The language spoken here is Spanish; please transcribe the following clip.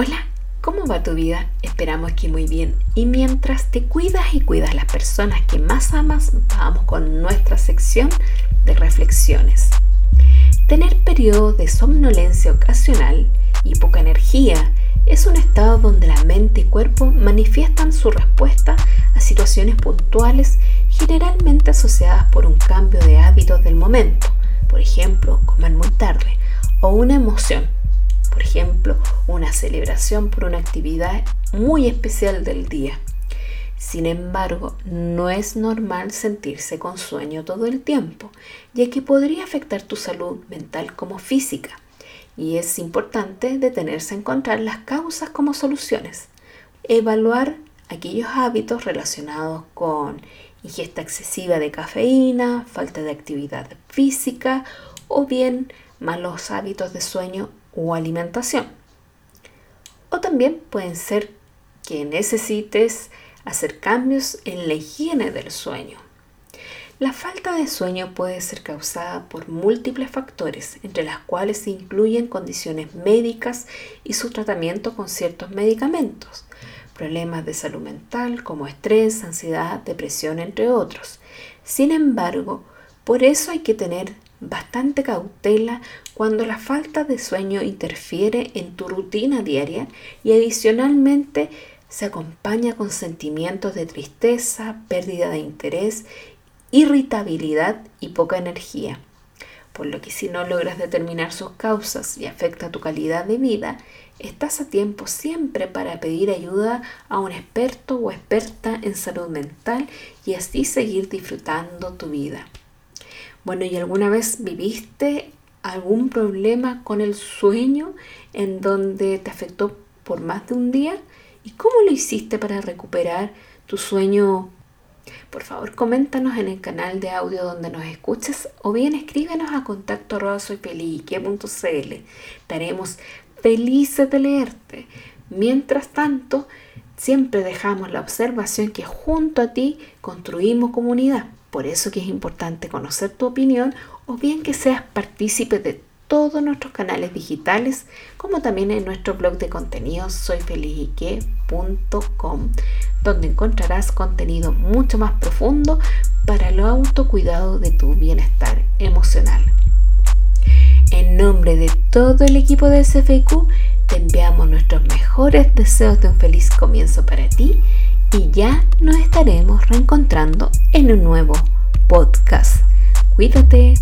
Hola, ¿cómo va tu vida? Esperamos que muy bien. Y mientras te cuidas y cuidas las personas que más amas, vamos con nuestra sección de reflexiones. Tener periodos de somnolencia ocasional y poca energía es un estado donde la mente y cuerpo manifiestan su respuesta a situaciones puntuales generalmente asociadas por un cambio de hábitos del momento, por ejemplo, comer muy tarde, o una emoción, por ejemplo, una celebración por una actividad muy especial del día. Sin embargo, no es normal sentirse con sueño todo el tiempo, ya que podría afectar tu salud mental como física. Y es importante detenerse a encontrar las causas como soluciones. Evaluar aquellos hábitos relacionados con ingesta excesiva de cafeína, falta de actividad física o bien malos hábitos de sueño o alimentación. O también pueden ser que necesites hacer cambios en la higiene del sueño. La falta de sueño puede ser causada por múltiples factores, entre las cuales se incluyen condiciones médicas y su tratamiento con ciertos medicamentos, problemas de salud mental como estrés, ansiedad, depresión, entre otros. Sin embargo, por eso hay que tener bastante cautela cuando la falta de sueño interfiere en tu rutina diaria y adicionalmente se acompaña con sentimientos de tristeza, pérdida de interés, irritabilidad y poca energía, por lo que si no logras determinar sus causas y afecta tu calidad de vida, estás a tiempo siempre para pedir ayuda a un experto o experta en salud mental y así seguir disfrutando tu vida. Bueno, ¿y alguna vez viviste algún problema con el sueño en donde te afectó por más de un día? ¿Y cómo lo hiciste para recuperar tu sueño? Por favor, coméntanos en el canal de audio donde nos escuches o bien escríbenos a contacto@soyfeliz.cl. Estaremos felices de leerte. Mientras tanto, siempre dejamos la observación que junto a ti construimos comunidad. Por eso que es importante conocer tu opinión o bien que seas partícipe de todos nuestros canales digitales, como también en nuestro blog de contenidos soyfelizique.com, donde encontrarás contenido mucho más profundo para el autocuidado de tu bienestar emocional. En nombre de todo el equipo de SFQ, te enviamos nuestros mejores deseos de un feliz comienzo para ti y ya nos estaremos reencontrando en un nuevo podcast. Cuídate.